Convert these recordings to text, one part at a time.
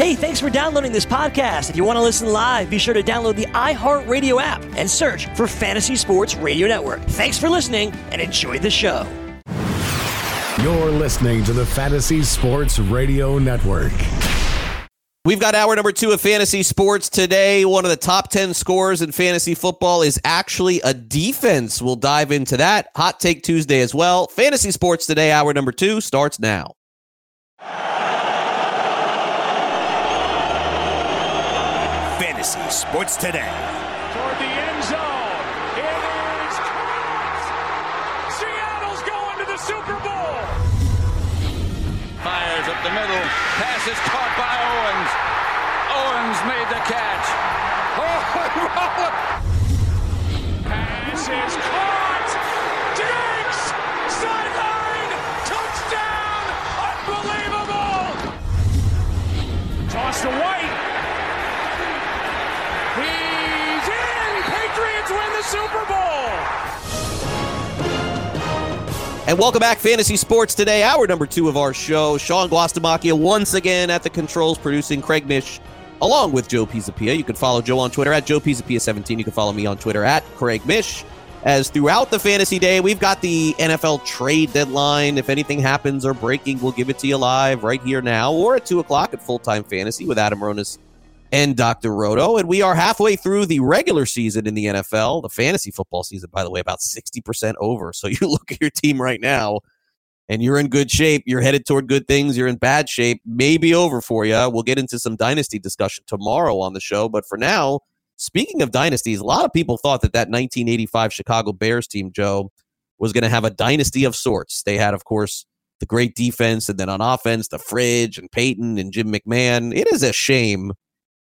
Hey, thanks for downloading this podcast. If you want to listen live, be sure to download the iHeartRadio app and search for Fantasy Sports Radio Network. Thanks for listening and enjoy the show. You're listening to the Fantasy Sports Radio Network. We've got hour number 2 of Fantasy Sports today. One of the top 10 scores in fantasy football is actually a defense. We'll dive into that. Hot Take Tuesday as well. Fantasy Sports today, hour number 2, starts now. Fantasy Sports today. Toward the end zone. It is caught. Seattle's going to the Super Bowl. Fires up the middle. Pass is caught by Owens. Owens made the catch. Oh, pass is caught. Diggs. Sideline. Touchdown. Unbelievable. Toss to White. He's in! Patriots win the Super Bowl! And welcome back, Fantasy Sports Today, hour number 2 of our show. Sean Guastamacchia once again at the controls, producing Craig Mish, along with Joe Pisapia. You can follow Joe on Twitter at Joe Pisapia17. You can follow me on Twitter at Craig Mish. As throughout the fantasy day, we've got the NFL trade deadline. If anything happens or breaking, we'll give it to you live right here now or at 2 o'clock at Full Time Fantasy with Adam Ronis and Dr. Roto, and we are halfway through the regular season in the NFL, the fantasy football season, by the way, about 60% over. So you look at your team right now, and you're in good shape. You're headed toward good things. You're in bad shape. Maybe over for you. We'll get into some dynasty discussion tomorrow on the show. But for now, speaking of dynasties, a lot of people thought that 1985 Chicago Bears team, Joe, was going to have a dynasty of sorts. They had, of course, the great defense, and then on offense, the Fridge and Peyton and Jim McMahon. It is a shame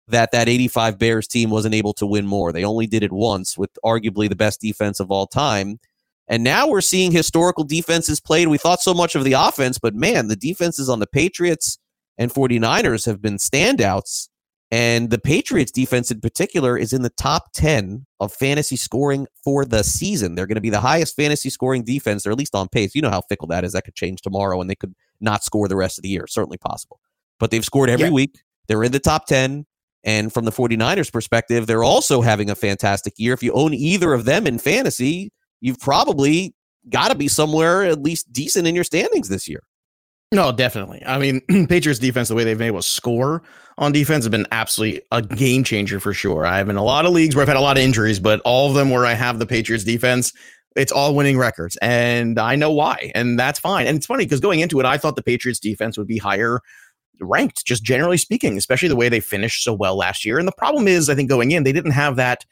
that 85 Bears team wasn't able to win more. They only did it once with arguably the best defense of all time. And now we're seeing historical defenses played. We thought so much of the offense, but man, the defenses on the Patriots and 49ers have been standouts. And the Patriots defense in particular is in the top 10 of fantasy scoring for the season. They're going to be the highest fantasy scoring defense, or at least on pace. You know how fickle that is. That could change tomorrow and they could not score the rest of the year. Certainly possible. But they've scored every week. They're in the top 10. And from the 49ers perspective, they're also having a fantastic year. If you own either of them in fantasy, you've probably got to be somewhere at least decent in your standings this year. No, definitely. I mean, Patriots defense, the way they've been able to score on defense, has been absolutely a game changer for sure. I've been in a lot of leagues where I've had a lot of injuries, but all of them where I have the Patriots defense, it's all winning records. And I know why. And that's fine. And it's funny because going into it, I thought the Patriots defense would be higher ranked, just generally speaking, especially the way they finished so well last year. And the problem is, I think going in, they didn't have that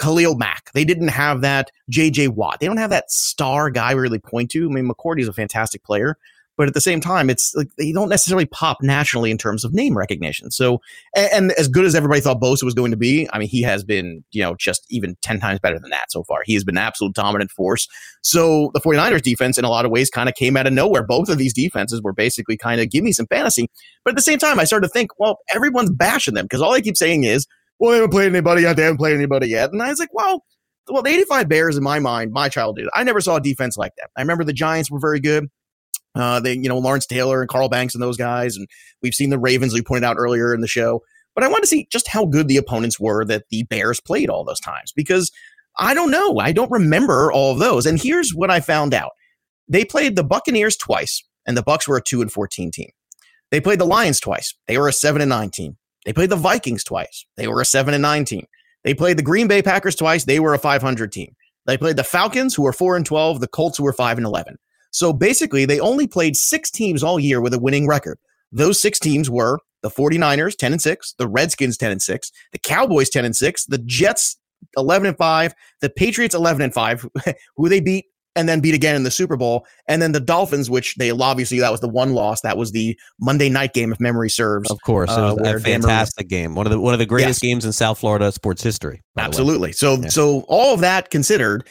Khalil Mack. They didn't have that J.J. Watt. They don't have that star guy we really point to. I mean, McCourty's a fantastic player, but at the same time, it's like they don't necessarily pop nationally in terms of name recognition. So, and as good as everybody thought Bosa was going to be, I mean, he has been, you know, just even 10 times better than that so far. He has been an absolute dominant force. So the 49ers defense in a lot of ways kind of came out of nowhere. Both of these defenses were basically kind of give me some fantasy. But at the same time, I started to think, well, everyone's bashing them because all I keep saying is, well, they haven't played anybody yet. They haven't played anybody yet. And I was like, well, the 85 Bears in my mind, my childhood, I never saw a defense like that. I remember the Giants were very good. They, you know, Lawrence Taylor and Carl Banks and those guys. And we've seen the Ravens we pointed out earlier in the show. But I want to see just how good the opponents were that the Bears played all those times, because I don't know. I don't remember all of those. And here's what I found out. They played the Buccaneers twice, and the Bucs were a 2-14 team. They played the Lions twice. They were a 7-9 team. They played the Vikings twice. They were a 7-9 team. They played the Green Bay Packers twice. They were a 500 team. They played the Falcons, who were 4-12, the Colts, who were 5-11. So basically, they only played 6 teams all year with a winning record. Those 6 teams were the 49ers, 10-6, the Redskins, 10-6, the Cowboys, 10-6, the Jets, 11-5, the Patriots, 11-5, who they beat and then beat again in the Super Bowl, and then the Dolphins, which they obviously, that was the one loss. That was the Monday night game, if memory serves. Of course, it was a fantastic game. One of the greatest games in South Florida sports history. Absolutely. So all of that considered.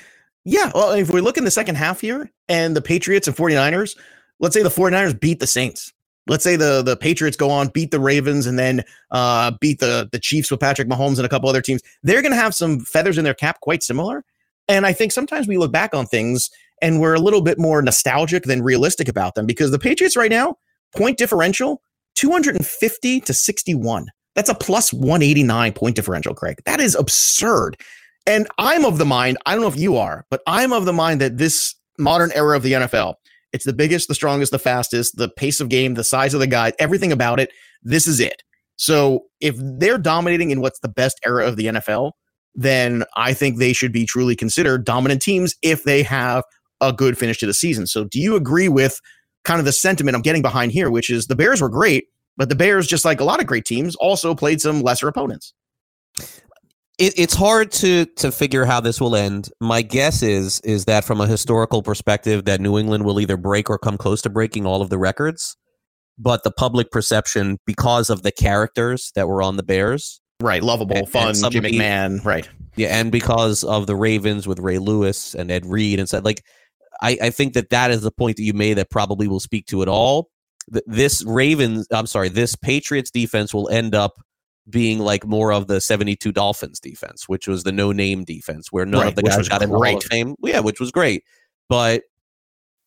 Yeah, well, if we look in the second half here and the Patriots and 49ers, let's say the 49ers beat the Saints. Let's say the Patriots go on, beat the Ravens, and then beat the Chiefs with Patrick Mahomes and a couple other teams. They're going to have some feathers in their cap quite similar. And I think sometimes we look back on things and we're a little bit more nostalgic than realistic about them, because the Patriots right now, point differential, 250 to 61. That's a plus 189 point differential, Craig. That is absurd. And I'm of the mind, I don't know if you are, but I'm of the mind that this modern era of the NFL, it's the biggest, the strongest, the fastest, the pace of game, the size of the guy, everything about it. This is it. So if they're dominating in what's the best era of the NFL, then I think they should be truly considered dominant teams if they have a good finish to the season. So do you agree with kind of the sentiment I'm getting behind here, which is the Bears were great, but the Bears, just like a lot of great teams, also played some lesser opponents? It's hard to figure how this will end. My guess is that from a historical perspective that New England will either break or come close to breaking all of the records, but the public perception, because of the characters that were on the Bears, right, lovable, and fun, and somebody, Jim McMahon, right, yeah, and because of the Ravens with Ray Lewis and Ed Reed and stuff, like I think that is the point that you made that probably will speak to it all. This Patriots defense will end up being like more of the 72 Dolphins defense, which was the no-name defense, where none of the guys got in the Hall of Fame. Yeah, which was great. But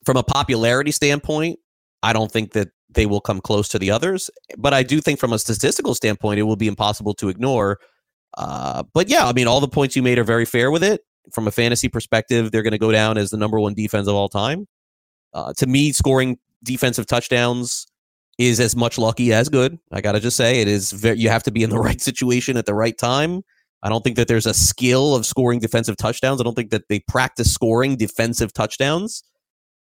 from a popularity standpoint, I don't think that they will come close to the others. But I do think from a statistical standpoint, it will be impossible to ignore. But yeah, I mean, all the points you made are very fair with it. From a fantasy perspective, they're going to go down as the number one defense of all time. To me, scoring defensive touchdowns is as much lucky as good. I got to just say it is. You have to be in the right situation at the right time. I don't think that there's a skill of scoring defensive touchdowns. I don't think that they practice scoring defensive touchdowns.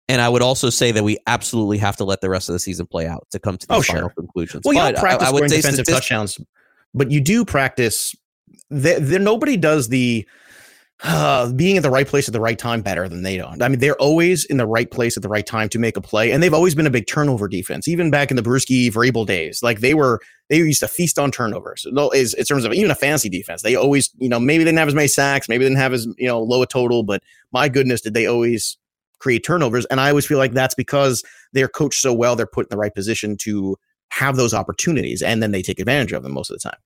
And I would also say that we absolutely have to let the rest of the season play out to come to these final conclusions. Well, but you don't practice scoring defensive touchdowns, but you do practice. Nobody does the being at the right place at the right time better than they don't. I mean, they're always in the right place at the right time to make a play, and they've always been a big turnover defense, even back in the Bruschi Vrabel days. Like they used to feast on turnovers. No, is in terms of even a fantasy defense, they always, maybe they didn't have as many sacks, maybe they didn't have as low a total, but my goodness, did they always create turnovers? And I always feel like that's because they're coached so well, they're put in the right position to have those opportunities, and then they take advantage of them most of the time.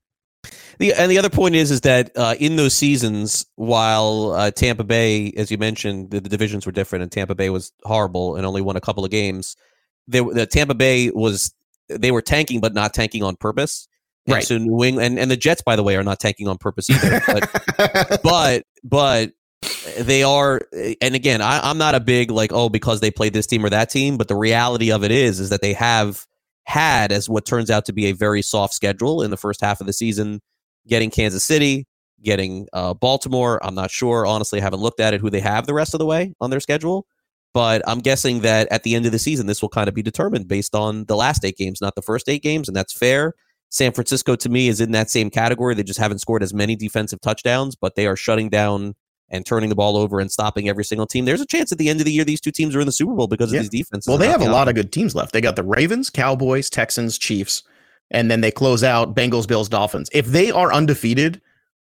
And the other point is that in those seasons, while Tampa Bay, as you mentioned, the divisions were different and Tampa Bay was horrible and only won a couple of games. Tampa Bay they were tanking, but not tanking on purpose. And right. So New England and the Jets, by the way, are not tanking on purpose either. But they are. And again, I'm not a big because they played this team or that team. But the reality of it is that they have had as what turns out to be a very soft schedule in the first half of the season, getting Kansas City, getting Baltimore. I'm not sure, honestly, I haven't looked at it, who they have the rest of the way on their schedule. But I'm guessing that at the end of the season, this will kind of be determined based on the last 8 games, not the first 8 games. And that's fair. San Francisco, to me, is in that same category. They just haven't scored as many defensive touchdowns, but they are shutting down and turning the ball over and stopping every single team. There's a chance at the end of the year these two teams are in the Super Bowl because of these defenses. Well, they have a lot of good teams left. They got the Ravens, Cowboys, Texans, Chiefs, and then they close out Bengals, Bills, Dolphins. If they are undefeated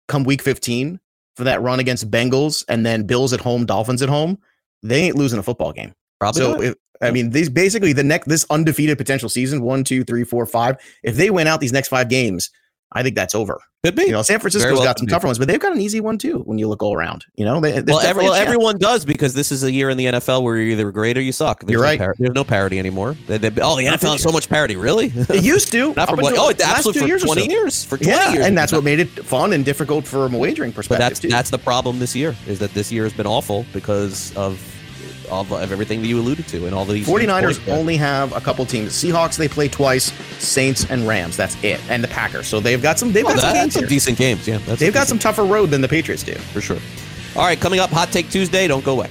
come week 15 for that run against Bengals and then Bills at home, Dolphins at home, they ain't losing a football game. Probably so. These basically this undefeated potential season, 1, 2, 3, 4, 5. If they win out these next 5 games, I think that's over. Could be. San Francisco's got some tougher ones, but they've got an easy one too when you look all around. Everyone does, because this is a year in the NFL where you're either great or you suck. There's no parity anymore. The NFL has so much parity, really? It used to. Not for what? Oh, it's absolutely for 20 years. For 20 years. And that's what made it fun and difficult from a wagering perspective. But that's the problem this year, is that this year has been awful because of everything that you alluded to and all these 49ers only have a couple teams. Seahawks they play twice, Saints and Rams, that's it, and the Packers. So they've got some decent games. Yeah, they've got some tougher road than the Patriots do, for sure. All right, coming up, Hot Take Tuesday. Don't go away.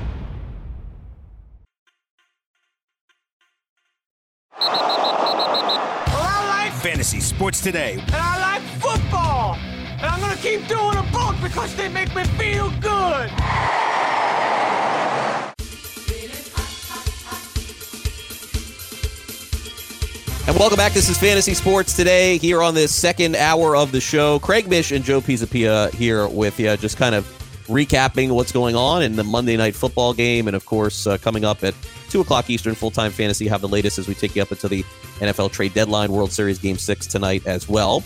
Fantasy Sports Today. And I like football. And I'm going to keep doing them both because they make me feel good. And welcome back. This is Fantasy Sports Today here on this second hour of the show. Craig Mish and Joe Pisapia here with you, just kind of recapping what's going on in the Monday Night Football game. And, of course, coming up at 2 o'clock Eastern, full-time fantasy, have the latest as we take you up until the NFL trade deadline, World Series Game 6 tonight as well.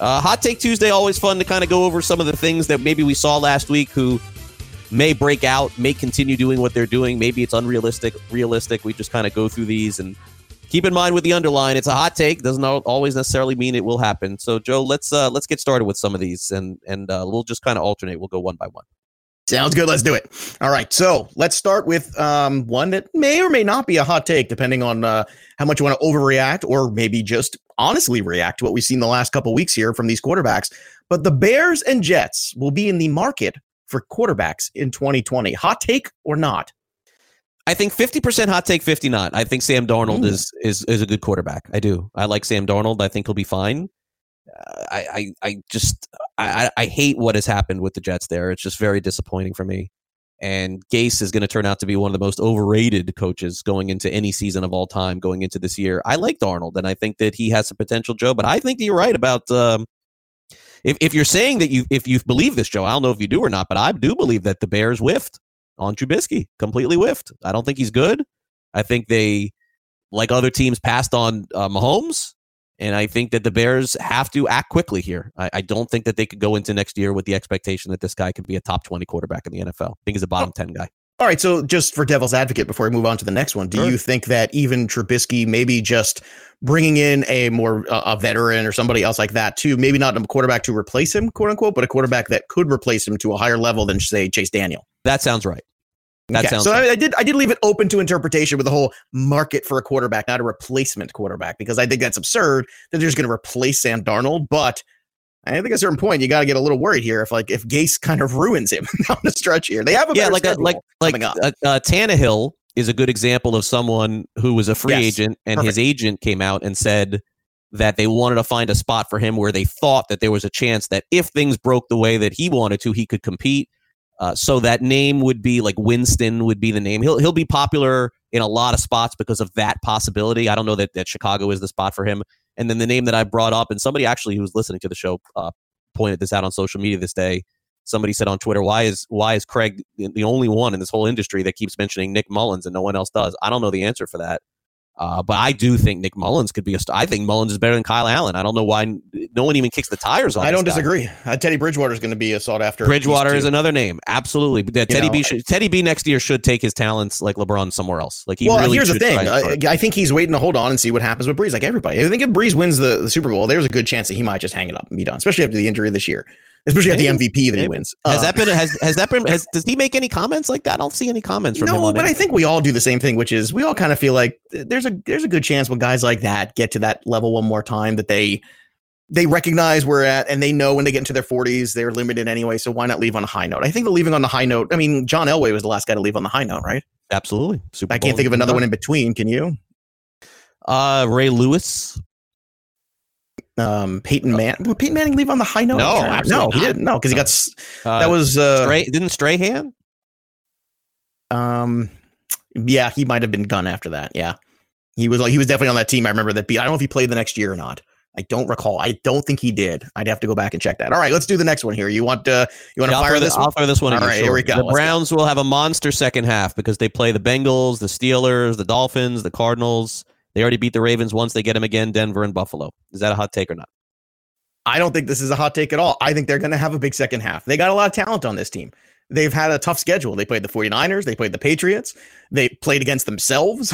Hot Take Tuesday, always fun to kind of go over some of the things that maybe we saw last week who may break out, may continue doing what they're doing. Maybe it's unrealistic, realistic. We just kind of go through these and keep in mind with the underline. It's a hot take. Doesn't always necessarily mean it will happen. So, Joe, let's get started with some of these, and we'll just kind of alternate. We'll go one by one. Sounds good. Let's do it. All right. So let's start with one that may or may not be a hot take, depending on how much you want to overreact or maybe just honestly react to what we've seen the last couple of weeks here from these quarterbacks. But the Bears and Jets will be in the market for quarterbacks in 2020. Hot take or not? I think 50% hot take, 50 not. I think Sam Darnold is a good quarterback. I do. I like Sam Darnold. I think he'll be fine. I hate what has happened with the Jets there. It's just very disappointing for me. And Gase is going to turn out to be one of the most overrated coaches going into any season of all time, going into this year. I like Darnold, and I think that he has some potential, Joe. But I think that you're right about if you're saying that if you believe this, Joe. I don't know if you do or not, but I do believe that the Bears whiffed on Trubisky, completely whiffed. I don't think he's good. I think they, like other teams, passed on Mahomes. And I think that the Bears have to act quickly here. I don't think that they could go into next year with the expectation that this guy could be a top 20 quarterback in the NFL. I think he's a bottom 10 guy. All right, so just for devil's advocate before I move on to the next one, do you think that even Trubisky, maybe just bringing in a more a veteran or somebody else like that too, maybe not a quarterback to replace him, quote unquote, but a quarterback that could replace him to a higher level than, say, Chase Daniel? That sounds right. That sounds right. I did leave it open to interpretation with the whole market for a quarterback, not a replacement quarterback, because I think that's absurd that they're just going to replace Sam Darnold. But I think at a certain point you got to get a little worried here if Gase kind of ruins him down the stretch here. They have a Tannehill is a good example of someone who was a free agent, and his agent came out and said that they wanted to find a spot for him where they thought that there was a chance that if things broke the way that he wanted to, he could compete. So that name would be like Winston would be the name. He'll be popular in a lot of spots because of that possibility. I don't know that Chicago is the spot for him. And then the name that I brought up, and somebody actually who was listening to the show pointed this out on social media this day. Somebody said on Twitter, why is Craig the only one in this whole industry that keeps mentioning Nick Mullins and no one else does? I don't know the answer for that. But I do think Nick Mullins could be I think Mullins is better than Kyle Allen. I don't know why no one even kicks the tires on this. I don't disagree. Teddy Bridgewater is going to be a sought after. Bridgewater is another name. Absolutely. Teddy B next year should take his talents like LeBron somewhere else. Here's the thing. I think he's waiting to hold on and see what happens with Breeze. Like everybody. I think if Breeze wins the Super Bowl, there's a good chance that he might just hang it up and be done, especially after the injury this year. Especially at the MVP that he wins. Does he make any comments like that? I don't see any comments from him. No, but I think we all do the same thing, which is we all kind of feel like there's a good chance when guys like that get to that level one more time that they recognize where we're at, and they know when they get into their 40s, they're limited anyway. So why not leave on a high note? I think the leaving on the high note. I mean, John Elway was the last guy to leave on the high note, right? Absolutely. I can't think of another one in between. Can you? Ray Lewis. Peyton Manning. Would Peyton Manning leave on the high note? No, absolutely he didn't. No, because he got that was didn't Strahan. Yeah, he might have been done after that. Yeah, he was definitely on that team. I remember that. I don't know if he played the next year or not. I don't recall. I don't think he did. I'd have to go back and check that. All right, let's do the next one here. You want to fire this one? I'll fire this one. All right, here we go. The Browns will have a monster second half because they play the Bengals, the Steelers, the Dolphins, the Cardinals. They already beat the Ravens once. They get them again, Denver and Buffalo. Is that a hot take or not? I don't think this is a hot take at all. I think they're going to have a big second half. They got a lot of talent on this team. They've had a tough schedule. They played the 49ers. They played the Patriots. They played against themselves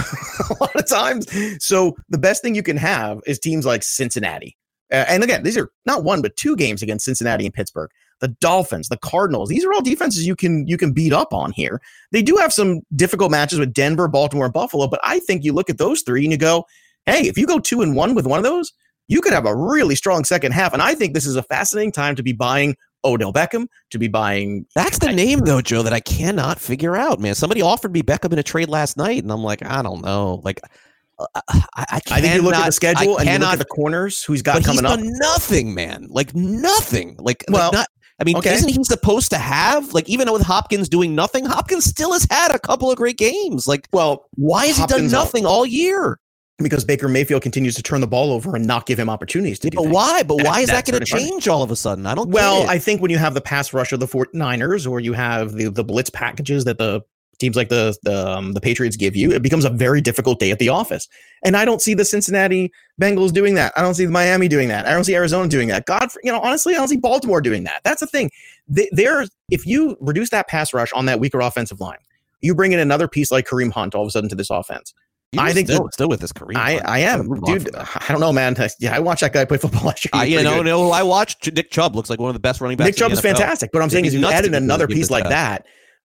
a lot of times. So the best thing you can have is teams like Cincinnati. And again, these are not one, but two games against Cincinnati and Pittsburgh. The Dolphins, the Cardinals, these are all defenses you can beat up on here. They do have some difficult matches with Denver, Baltimore, and Buffalo, but I think you look at those three and you go, hey, if you go 2-1 with one of those, you could have a really strong second half. And I think this is a fascinating time to be buying Odell Beckham, to be buying... That's the name, though, Joe, that I cannot figure out, man. Somebody offered me Beckham in a trade last night, and I'm like, I don't know. Like... I think you look at the schedule and you look at the corners who's got coming up. He's done nothing, man. Like nothing. Isn't he supposed to have even with Hopkins doing nothing? Hopkins still has had a couple of great games. Why has he done nothing all year? because Baker Mayfield continues to turn the ball over and not give him opportunities to do that. But why is that going to change all of a sudden? Well, I think when you have the pass rush of the 49ers or you have the blitz packages that the teams like the Patriots give you, it becomes a very difficult day at the office. And I don't see the Cincinnati Bengals doing that. I don't see Miami doing that. I don't see Arizona doing that. Honestly, I don't see Baltimore doing that. That's the thing. If you reduce that pass rush on that weaker offensive line, you bring in another piece like Kareem Hunt all of a sudden to this offense. I think still with this Kareem. I am, dude. I don't know, man. I watched that guy play football last year. I watched Nick Chubb. Looks like one of the best running backs. Nick Chubb is fantastic. But I'm saying is you added another piece like that.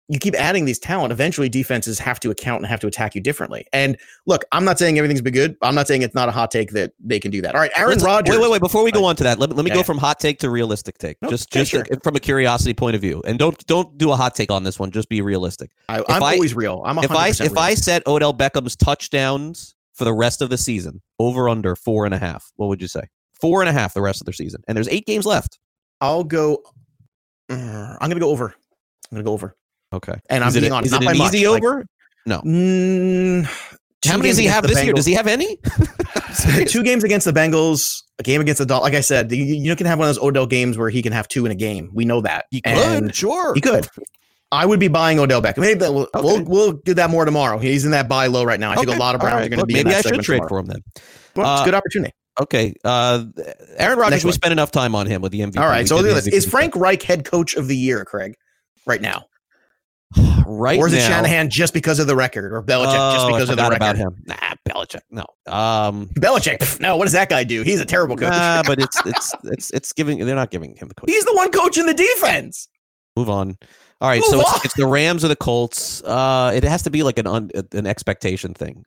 You keep adding these talent. Eventually, defenses have to account and have to attack you differently. And look, I'm not saying everything's been good. I'm not saying it's not a hot take that they can do that. All right, Aaron Rodgers. Wait. Before we go on to that, let me go from hot take to realistic take. From a curiosity point of view, and don't do a hot take on this one. Just be realistic. I'm always real. I'm 100% real. If I set Odell Beckham's touchdowns for the rest of the season over under 4.5, what would you say? 4.5 the rest of the season, and there's 8 games left. I'm gonna go over. Okay. And I'm being honest. Is it an easy over? No. How many does he have this year? Does he have any? 2 games against the Bengals, a game against the Dolphins. Like I said, you can have one of those Odell games where he can have 2 in a game. We know that. He could. Sure. He could. I would be buying Odell Beckham. Maybe we'll do that more tomorrow. He's in that buy low right now. I think a lot of Browns are going to be in that segment. Maybe I should trade for him then. Well, it's a good opportunity. Okay. Aaron Rodgers, we spent enough time on him with the MVP. All right. So is Frank Reich head coach of the year, Craig, right now? Or is it Shanahan just because of the record, or Belichick just because of the record? About him. Nah, Belichick. No. Belichick. No. What does that guy do? He's a terrible coach. But it's giving. They're not giving him the coach. He's the one coaching the defense. Move on. All right. So it's the Rams or the Colts. It has to be like an expectation thing.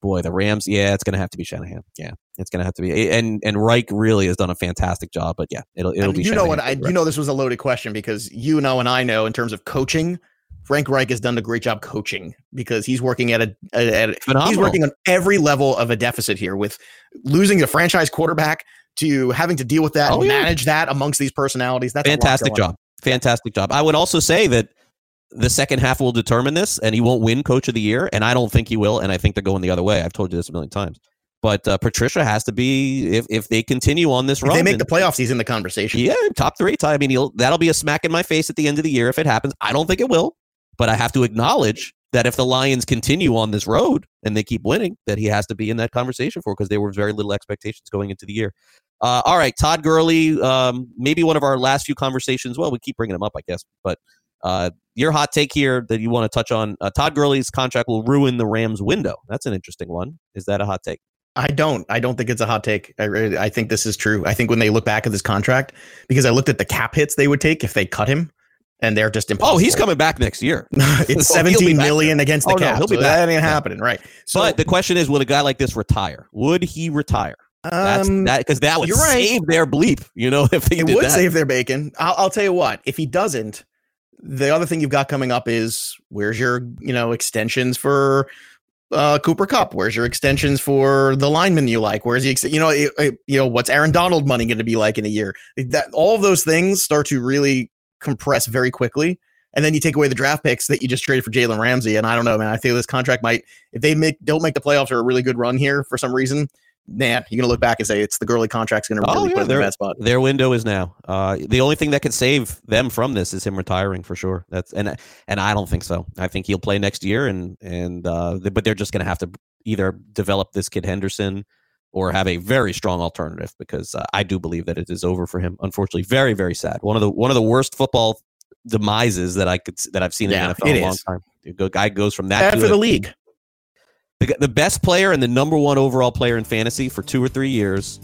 Boy, the Rams. Yeah, it's gonna have to be Shanahan. Yeah, it's gonna have to be. And Reich really has done a fantastic job. But yeah, it'll be. You Shanahan know what? You know this was a loaded question because you know and I know in terms of coaching, Frank Reich has done a great job coaching because he's working at he's working on every level of a deficit here with losing the franchise quarterback to having to deal with that and manage that amongst these personalities. That's fantastic job. Fantastic job. I would also say that the second half will determine this, and he won't win coach of the year, and I don't think he will, and I think they're going the other way. I've told you this a million times. But Patricia has to be, if they continue on this run. They make the playoffs, he's in the conversation. Yeah, top 3 tie. I mean, that'll be a smack in my face at the end of the year if it happens. I don't think it will, but I have to acknowledge that if the Lions continue on this road and they keep winning, that he has to be in that conversation for because there were very little expectations going into the year. All right, Todd Gurley, maybe one of our last few conversations. Well, we keep bringing him up, I guess, but... your hot take here that you want to touch on, Todd Gurley's contract will ruin the Rams window. That's an interesting one. Is that a hot take? I don't think it's a hot take. I think this is true. I think when they look back at this contract, because I looked at the cap hits they would take if they cut him, and they're just impossible. Oh, he's coming back next year. It's $17 million against the cap. No, he'll be back. That ain't happening, right? So, but the question is, would a guy like this retire? Would he retire? That would save their bleep, if they did that. It would save their bacon. I'll tell you what, if he doesn't, the other thing you've got coming up is where's your, extensions for Cooper Kupp? Where's your extensions for the lineman you like? Where's the what's Aaron Donald money going to be like in a year? That all of those things start to really compress very quickly, and then you take away the draft picks that you just traded for Jalen Ramsey. And I don't know, man. I think this contract might, if they don't make the playoffs or a really good run here for some reason. Man, you're going to look back and say it's the Gurley contract's going to really put them in that spot. Their window is now. The only thing that can save them from this is him retiring for sure. And I don't think so. I think he'll play next year, but they're just going to have to either develop this kid Henderson or have a very strong alternative because I do believe that it is over for him. Unfortunately, very, very sad. One of the worst football demises that I've seen in the NFL in a long time. The guy goes from that to for the league. The best player and the number one overall player in fantasy for 2 or 3 years,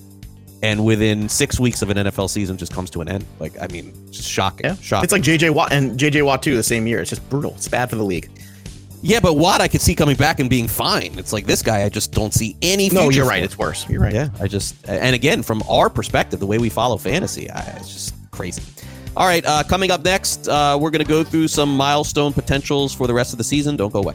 and within 6 weeks of an NFL season just comes to an end. Like, I mean, shocking. Yeah. Shocking. It's like J.J. Watt and J.J. Watt, too, the same year. It's just brutal. It's bad for the league. Yeah, but Watt I could see coming back and being fine. It's like this guy, I just don't see any future. No, you're right. It's worse. You're right. Yeah, and again, from our perspective, the way we follow fantasy, it's just crazy. All right, coming up next, we're going to go through some milestone potentials for the rest of the season. Don't go away.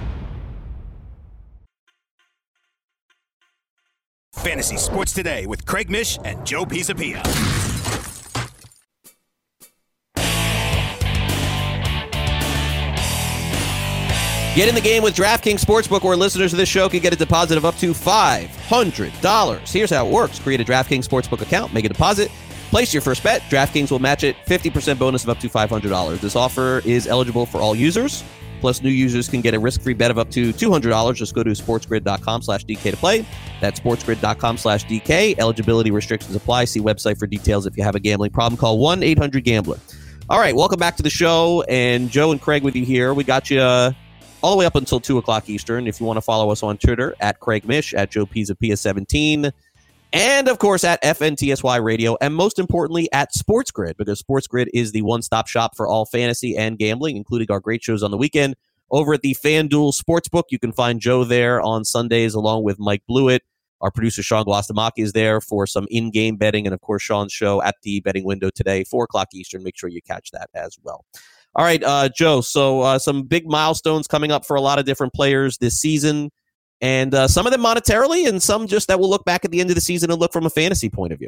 Fantasy Sports Today with Craig Mish and Joe Pisapia. Get in the game with DraftKings Sportsbook, where listeners of this show can get a deposit of up to $500. Here's how it works. Create a DraftKings Sportsbook account, make a deposit, place your first bet. DraftKings will match it, 50% bonus of up to $500. This offer is eligible for all users. Plus, new users can get a risk-free bet of up to $200. Just go to sportsgrid.com/DK to play. That's sportsgrid.com/DK. Eligibility restrictions apply. See website for details. If you have a gambling problem, call 1-800-GAMBLER. All right, welcome back to the show. And Joe and Craig with you here. We got you all the way up until 2 o'clock Eastern. If you want to follow us on Twitter, at Craig Mish, at Joe Pisapia17, and, of course, at FNTSY Radio, and most importantly, at Sports Grid, because Sports Grid is the one-stop shop for all fantasy and gambling, including our great shows on the weekend. Over at the FanDuel Sportsbook, you can find Joe there on Sundays along with Mike Blewett. Our producer, Sean Guastamacchia, is there for some in-game betting, and, of course, Sean's show at the betting window today, 4 o'clock Eastern. Make sure you catch that as well. All right, Joe, so some big milestones coming up for a lot of different players this season. And some of them monetarily, and some just that will look back at the end of the season and look from a fantasy point of view.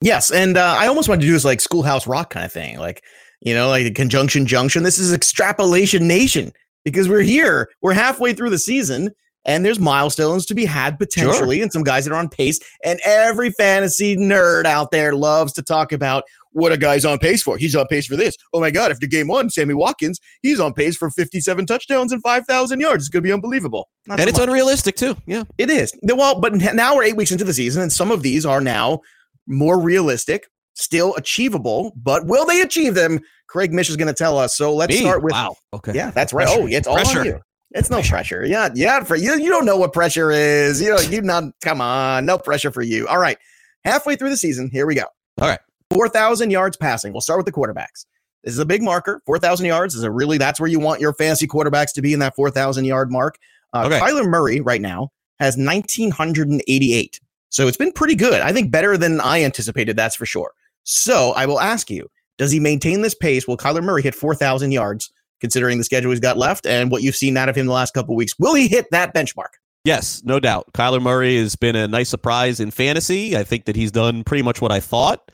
Yes, and I almost wanted to do this like Schoolhouse Rock kind of thing, like, you know, like a conjunction junction. This is extrapolation nation, because we're here. We're halfway through the season, and there's milestones to be had potentially, sure, and some guys that are on pace. And every fantasy nerd out there loves to talk about what a guy's on pace for. He's on pace for this. Oh, my God, after game one, Sammy Watkins, he's on pace for 57 touchdowns and 5,000 yards. It's going to be unbelievable. Not and so it's much. Unrealistic, too. Yeah, it is. Well, but now we're 8 weeks into the season, and some of these are now more realistic, still achievable, but will they achieve them? Craig Mish is going to tell us. So let's start with. Wow. Okay. Yeah, that's right. Pressure. Oh, yeah, it's all on you. It's no pressure. Yeah. For you, you don't know what pressure is. You're not. Come on. No pressure for you. All right. Halfway through the season. Here we go. All right. 4,000 yards passing. We'll start with the quarterbacks. This is a big marker. 4,000 yards is that's where you want your fantasy quarterbacks to be, in that 4,000 yard mark. Okay. Kyler Murray right now has 1,988. So it's been pretty good. I think better than I anticipated. That's for sure. So I will ask you, does he maintain this pace? Will Kyler Murray hit 4,000 yards? Considering the schedule he's got left and what you've seen out of him the last couple of weeks, will he hit that benchmark? Yes, no doubt. Kyler Murray has been a nice surprise in fantasy. I think that he's done pretty much what I thought,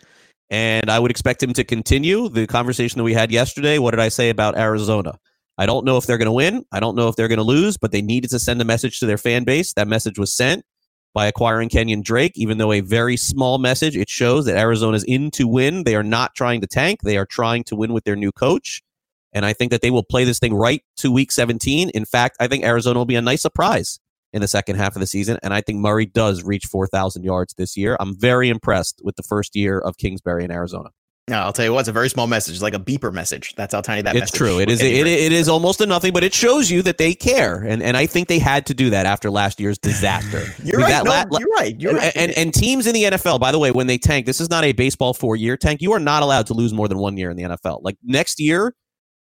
and I would expect him to continue the conversation that we had yesterday. What did I say about Arizona? I don't know if they're going to win. I don't know if they're going to lose, but they needed to send a message to their fan base. That message was sent by acquiring Kenyon Drake, even though a very small message. It shows that Arizona's in to win. They are not trying to tank. They are trying to win with their new coach. And I think that they will play this thing right to week 17. In fact, I think Arizona will be a nice surprise in the second half of the season. And I think Murray does reach 4,000 yards this year. I'm very impressed with the first year of Kingsbury in Arizona. No, I'll tell you what, it's a very small message. It's like a beeper message. That's how tiny that message is. It's true. It is almost a nothing, but it shows you that they care. And I think they had to do that after last year's disaster. You're right. And teams in the NFL, by the way, when they tank, this is not a baseball 4-year tank. You are not allowed to lose more than 1 year in the NFL. Like next year,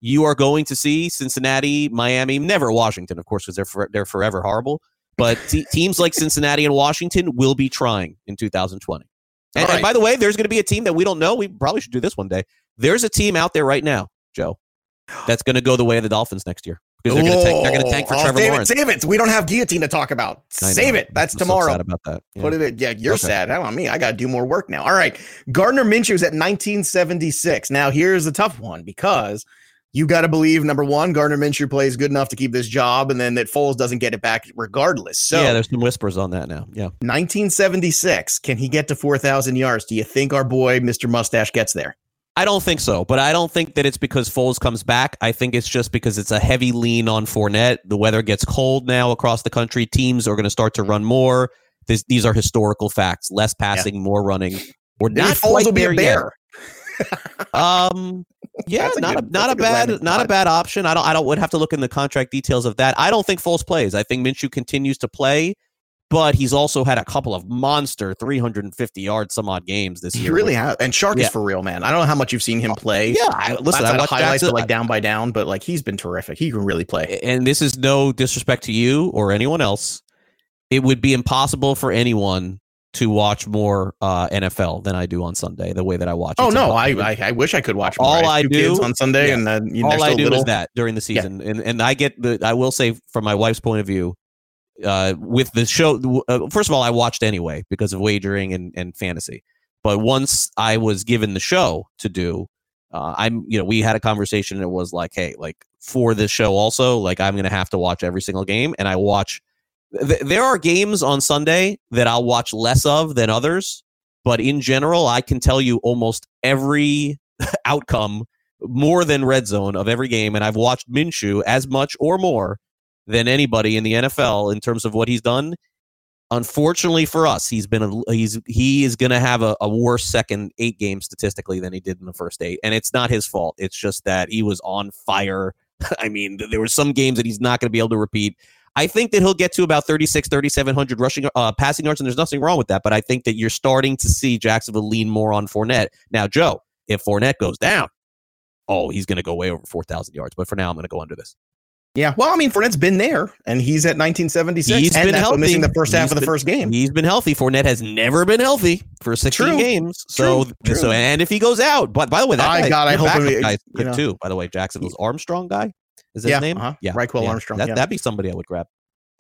you are going to see Cincinnati, Miami, never Washington, of course, because they're forever horrible. But teams like Cincinnati and Washington will be trying in 2020. And by the way, there's going to be a team that we don't know. We probably should do this one day. There's a team out there right now, Joe, that's going to go the way of the Dolphins next year. Because they're going to tank for Trevor Lawrence. Save it. We don't have guillotine to talk about. Save it. That's tomorrow. So sad about that. Yeah. You're okay. Sad. How about me? I got to do more work now. All right. Gardner Minshew's at 1976. Now, here's the tough one, because you got to believe, number one, Gardner Minshew plays good enough to keep this job, and then that Foles doesn't get it back regardless. So yeah, there's some whispers on that now. Yeah, 1976. Can he get to 4,000 yards? Do you think our boy, Mr. Mustache, gets there? I don't think so, but I don't think that it's because Foles comes back. I think it's just because it's a heavy lean on Fournette. The weather gets cold now across the country. Teams are going to start to run more. These are historical facts. Less passing, more running. Or not Foles will be a bear. Yeah, not a bad option. I would have to look in the contract details of that. I don't think Foles plays. I think Minshew continues to play, but he's also had a couple of monster 350-yard some odd games this year. He really has. And Shark is for real, man. I don't know how much you've seen him play. Yeah, listen, I watched highlights of like down by down, but like he's been terrific. He can really play. And this is no disrespect to you or anyone else. It would be impossible for anyone to watch more NFL than I do on Sunday, the way that I watch. I wish I could watch more. All I do kids on Sunday, and then all I do is that during the season, and I get the. I will say, from my wife's point of view, with the show, first of all, I watched anyway because of wagering and fantasy. But once I was given the show to do, we had a conversation. And it was like, hey, like for this show also, like I'm going to have to watch every single game, and I watch. There are games on Sunday that I'll watch less of than others, but in general, I can tell you almost every outcome, more than red zone of every game, and I've watched Minshew as much or more than anybody in the NFL in terms of what he's done. Unfortunately for us, he is going to have a worse second 8 games statistically than he did in the first 8, and it's not his fault. It's just that he was on fire. I mean, there were some games that he's not going to be able to repeat. I think that he'll get to about 3,700 rushing passing yards, and there's nothing wrong with that. But I think that you're starting to see Jacksonville lean more on Fournette. Now, Joe, if Fournette goes down, he's going to go way over 4,000 yards. But for now, I'm going to go under this. Yeah, well, I mean, Fournette's been there, and he's at 1976, and that's what missing the first half of the first game. He's been healthy. Fournette has never been healthy for 16 games. So, and if he goes out, but by the way, that I hope guy good too. By the way, Jacksonville's Armstrong guy. Is that his name? Uh-huh. Yeah. Reichwell Armstrong. That'd be somebody I would grab.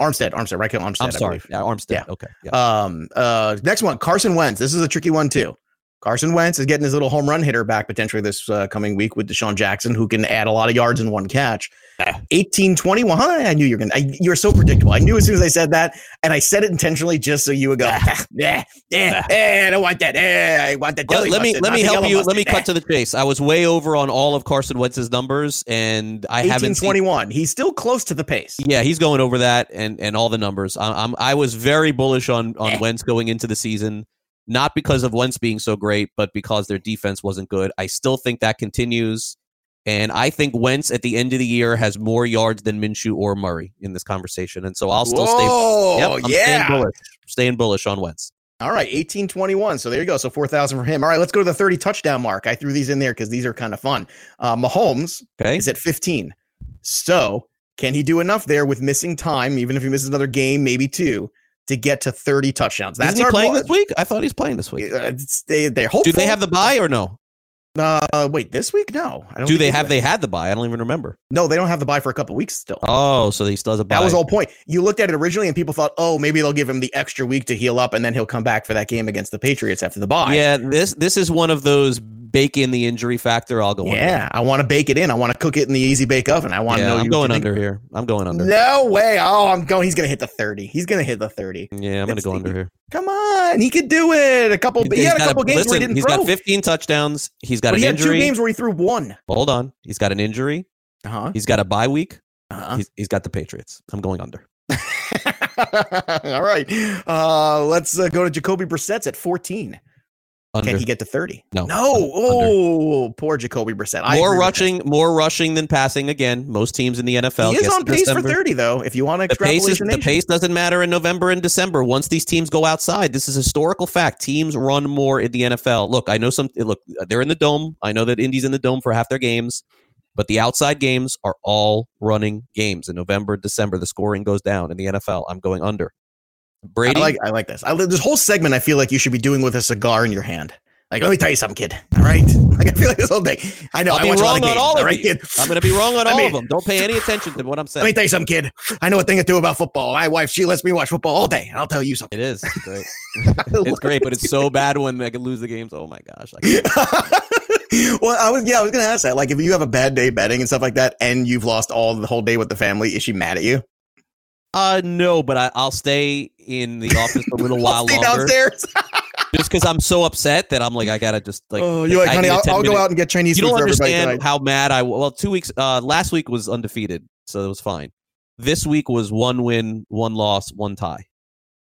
Armstead. Reichwell Armstead. I'm sorry. Yeah, Armstead. Yeah. Okay. Yeah. Next one, Carson Wentz. This is a tricky one, too. Carson Wentz is getting his little home run hitter back potentially this coming week with Deshaun Jackson, who can add a lot of yards in one catch. 18-21. I knew you were going to. You're so predictable. I knew as soon as I said that, and I said it intentionally just so you would go, I don't want that. I want that. Let me help you. Let me cut to the chase. I was way over on all of Carson Wentz's numbers, and I haven't seen. 18-21. He's still close to the pace. Yeah, he's going over that and all the numbers. I was very bullish on Wentz going into the season. Not because of Wentz being so great, but because their defense wasn't good. I still think that continues. And I think Wentz at the end of the year has more yards than Minshew or Murray in this conversation. And so I'll still staying bullish on Wentz. All right, 18-21. So there you go. So 4,000 for him. All right, let's go to the 30 touchdown mark. I threw these in there because these are kind of fun. Mahomes is at 15. So can he do enough there with missing time, even if he misses another game, maybe two, to get to 30 touchdowns? That's Isn't he playing this week? I thought he's playing this week. They're hopeful. Do they have the bye or no? Wait, this week? No. I don't do they have they had the bye? I don't even remember. No, they don't have the bye for a couple weeks still. Oh, so he still has a bye. That was the whole point. You looked at it originally and people thought, maybe they'll give him the extra week to heal up and then he'll come back for that game against the Patriots after the bye. Yeah, this is one of those bake in the injury factor. I'll go. Yeah, I want to bake it in. I want to cook it in the easy bake oven. I want to know. I'm going under here. I'm going under. No way. He's going to hit the 30. He's going to hit the 30. Yeah, I'm going to go under here. Come on. He could do it. He had a couple games where he didn't throw. He's got 15 touchdowns. He's got an injury. He had 2 games where he threw 1. Hold on. He's got an injury. Uh-huh. He's got a bye week. Uh-huh. He's got the Patriots. I'm going under. All right. Let's go to Jacoby Brissett's at 14. Under. Can he get to 30? No. No. Poor Jacoby Brissett. More rushing than passing. Again, most teams in the NFL. He is on pace for 30, though. If you want to extrapolation, the pace doesn't matter in November and December. Once these teams go outside, this is a historical fact. Teams run more in the NFL. Look, I know they're in the dome. I know that Indy's in the dome for half their games, but the outside games are all running games. In November, December, the scoring goes down in the NFL. I'm going under. Brady, I like this. This whole segment, I feel like you should be doing with a cigar in your hand. Like, let me tell you something, kid. All right, like I feel like this whole day. I know I watch a lot of games. I'm going to be wrong on all of them. Don't pay any attention to what I'm saying. Let me tell you something, kid. I know a thing or two about football. My wife, she lets me watch football all day. I'll tell you something. It is great. It's great, but it's so bad when I can lose the games. Oh my gosh. Well, I was going to ask that. Like, if you have a bad day betting and stuff like that, and you've lost all the whole day with the family, is she mad at you? No, but I'll stay in the office for a little while longer. Downstairs. Just because I'm so upset that I'm like, I gotta just like. Oh, you're like, honey, I'll go out and get Chinese food for everybody tonight. You don't understand how mad I was. Well, 2 weeks. Last week was undefeated, so it was fine. This week was 1 win, 1 loss, 1 tie.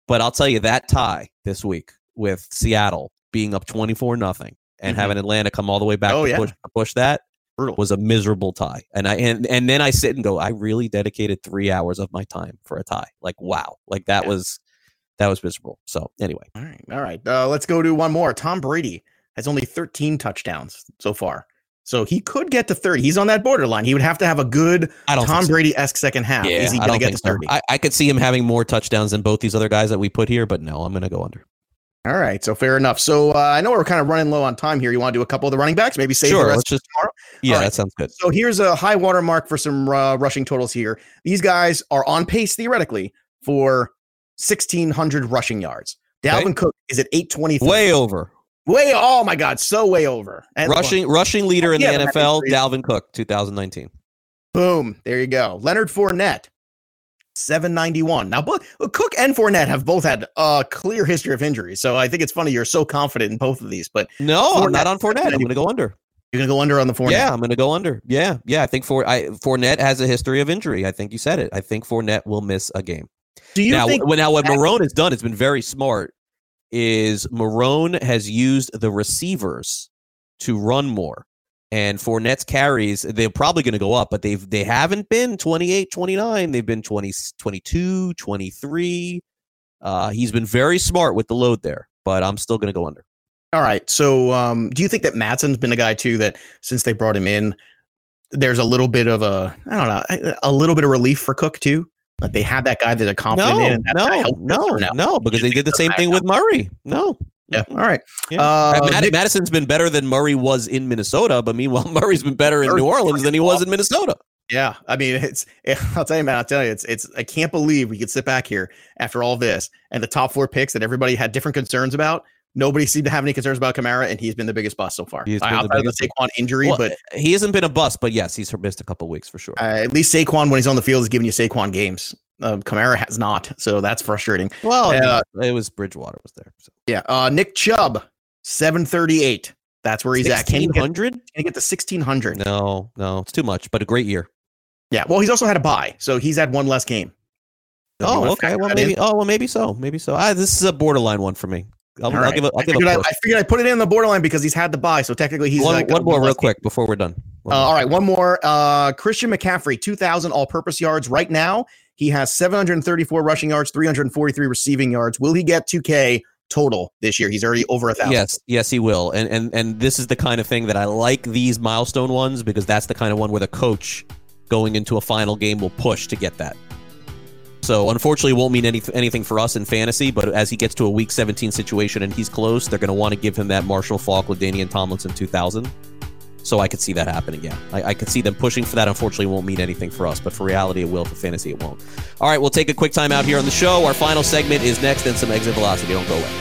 But I'll tell you that tie this week with Seattle being up 24-0 and having Atlanta come all the way back to push that. Brutal. Was a miserable tie, and then I sit and go, I really dedicated 3 hours of my time for a tie. Like, wow, like that was that was miserable. So anyway. All right. Let's go to one more. Tom Brady has only 13 touchdowns so far. So he could get to 30. He's on that borderline. He would have to have a good Tom Brady-esque second half. Yeah, is he going to get to 30? I could see him having more touchdowns than both these other guys that we put here, but no, I'm going to go under. All right. So fair enough. So I know we're kind of running low on time here. You want to do a couple of the running backs? Maybe save the rest for tomorrow? Yeah, that sounds good. So here's a high water mark for some rushing totals here. These guys are on pace, theoretically, for 1,600 rushing yards. Dalvin Cook is at 823. Way over. Oh my God, so way over. And rushing leader in the NFL, Dalvin Cook, 2019. Boom, there you go. Leonard Fournette, 791. Now, Cook and Fournette have both had a clear history of injuries, so I think it's funny you're so confident in both of these. But no, I'm not on Fournette. I'm going to go under. You're going to go under on the Fournette? Yeah, I'm going to go under. Yeah. I think Fournette has a history of injury. I think you said it. I think Fournette will miss a game. Do you think now what Marone has done? It's been very smart. Is Marone has used the receivers to run more, and Fournette's carries, they're probably going to go up, but they haven't been 28, 29. They've been 20, 22, 23. He's been very smart with the load there, but I'm still going to go under. All right. So do you think that Matson's been a guy too, that since they brought him in, there's a little bit of a relief for Cook too? Like they had that guy that they're confident in. Because they did the same thing with Murray. No. Yeah. All right. Yeah. Madison's been better than Murray was in Minnesota, but meanwhile, Murray's been better in New Orleans than he was in Minnesota. Yeah. I mean, I'll tell you, man, I can't believe we could sit back here after all this and the top four picks that everybody had different concerns about. Nobody seemed to have any concerns about Kamara, and he's been the biggest bust so far. Outside of the Saquon injury, but he hasn't been a bust. But yes, he's missed a couple weeks for sure. At least Saquon, when he's on the field, is giving you Saquon games. Kamara has not, so that's frustrating. Well, it was Bridgewater was there. So. Yeah, Nick Chubb, 738. That's where he's at. Can he get to 1,600? No, it's too much. But a great year. Yeah. Well, he's also had a bye, so he's had one less game. Oh, okay. Well, maybe. Oh, well, maybe so. Maybe so. This is a borderline one for me. I figured I put it in the borderline because he's had the bye, so technically he's one more real quick before we're done. All right, one more. Christian McCaffrey, 2,000 all-purpose yards right now. He has 734 rushing yards, 343 receiving yards. Will he get 2K total this year? He's already over 1,000. Yes, he will. And this is the kind of thing that I like, these milestone ones, because that's the kind of one where the coach going into a final game will push to get that. So, unfortunately, it won't mean anything for us in fantasy, but as he gets to a Week 17 situation and he's close, they're going to want to give him that Marshall Faulk, LaDainian Tomlinson 2000. So, I could see that happening, yeah. I could see them pushing for that. Unfortunately, it won't mean anything for us, but for reality, it will. For fantasy, it won't. All right, we'll take a quick time out here on the show. Our final segment is next, and some exit velocity. Don't go away.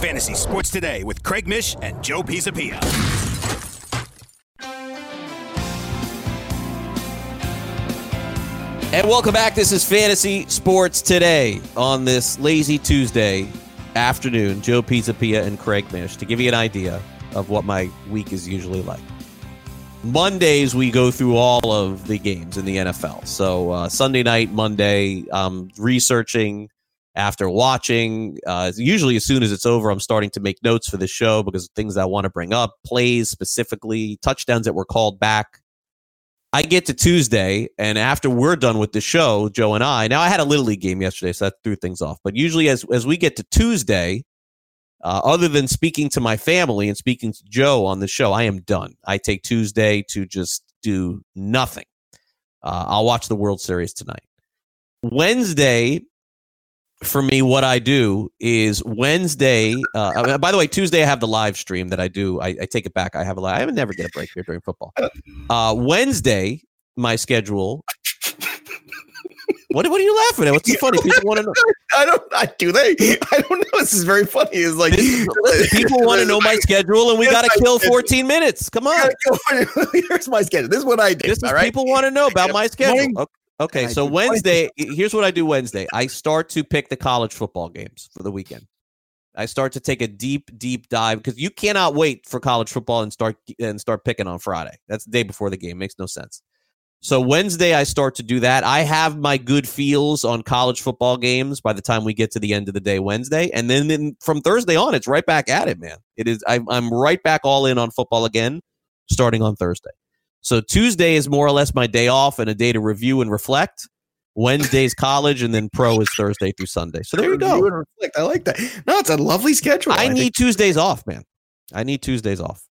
Fantasy Sports Today with Craig Mish and Joe Pisapia. And welcome back. This is Fantasy Sports Today on this lazy Tuesday afternoon. Joe Pisapia and Craig Mish, to give you an idea of what my week is usually like. Mondays, we go through all of the games in the NFL. So Sunday night, Monday, researching. After watching, usually as soon as it's over, I'm starting to make notes for the show because things I want to bring up, plays specifically, touchdowns that were called back. I get to Tuesday, and after we're done with the show, Joe and I, now I had a Little League game yesterday, so that threw things off. But usually as we get to Tuesday, other than speaking to my family and speaking to Joe on the show, I am done. I take Tuesday to just do nothing. I'll watch the World Series tonight. Wednesday... For me, what I do is Wednesday. By the way, Tuesday I have the live stream that I do. I take it back. I never get a break here during football. Wednesday, my schedule What are you laughing at? What's so funny? People want to know. I don't know. This is very funny. It's like people want to know my schedule, and we got to kill 14 minutes. Come on. Here's my schedule. This is what I did. This is all right? People want to know about my schedule. Okay, so Wednesday, here's what I do Wednesday. I start to pick the college football games for the weekend. I start to take a deep dive because you cannot wait for college football and start picking on Friday. That's the day before the game. Makes no sense. So Wednesday, I start to do that. I have my good feels on college football games by the time we get to the end of the day Wednesday. And then from Thursday on, it's right back at it, man. It is. I'm right back all in on football again, starting on Thursday. So Tuesday is more or less my day off and a day to review and reflect. Wednesday's college, and then pro is Thursday through Sunday. So there you go. I like that. No, it's a lovely schedule. I need Tuesdays off, man. I need Tuesdays off.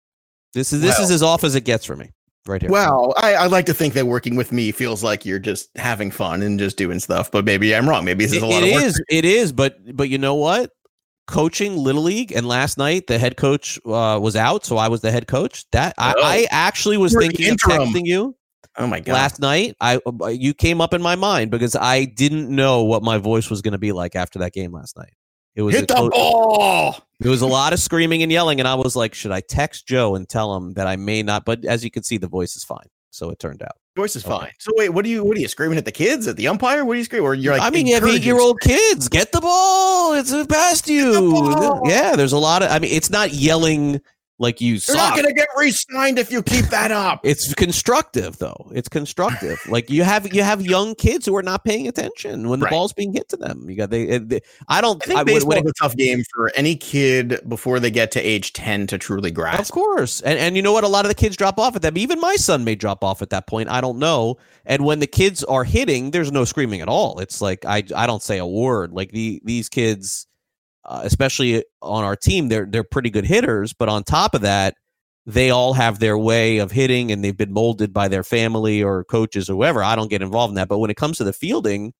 This is as off as it gets for me. Right here. Well, I like to think that working with me feels like you're just having fun and just doing stuff, but maybe I'm wrong. Maybe this is a lot of work. It is, but you know what? Coaching Little League, and last night the head coach was out, so I was the head coach. I actually was thinking of texting you. Oh my God. Last night, you came up in my mind because I didn't know what my voice was going to be like after that game last night. It was ball. It was a lot of screaming and yelling, and I was like, should I text Joe and tell him that I may not? But as you can see, the voice is fine. So it turned out. Voice is fine. So wait, what are you screaming at the kids, at the umpire? What are you screaming? Or you're like, I mean, you have 8-year-old kids. Get the ball. It's past you. Yeah, there's a lot of. I mean, it's not yelling. Like you suck. You're not going to get re-signed if you keep that up. It's constructive, though. It's constructive. Like you have young kids who are not paying attention when the ball's being hit to them. You got they. I don't. I think baseball is a tough game for any kid before they get to age 10 to truly grasp. Of course, and you know what? A lot of the kids drop off at them. Even my son may drop off at that point. I don't know. And when the kids are hitting, there's no screaming at all. It's like I don't say a word. Like these kids. Especially on our team, they're pretty good hitters. But on top of that, they all have their way of hitting, and they've been molded by their family or coaches or whoever. I don't get involved in that. But when it comes to the fielding,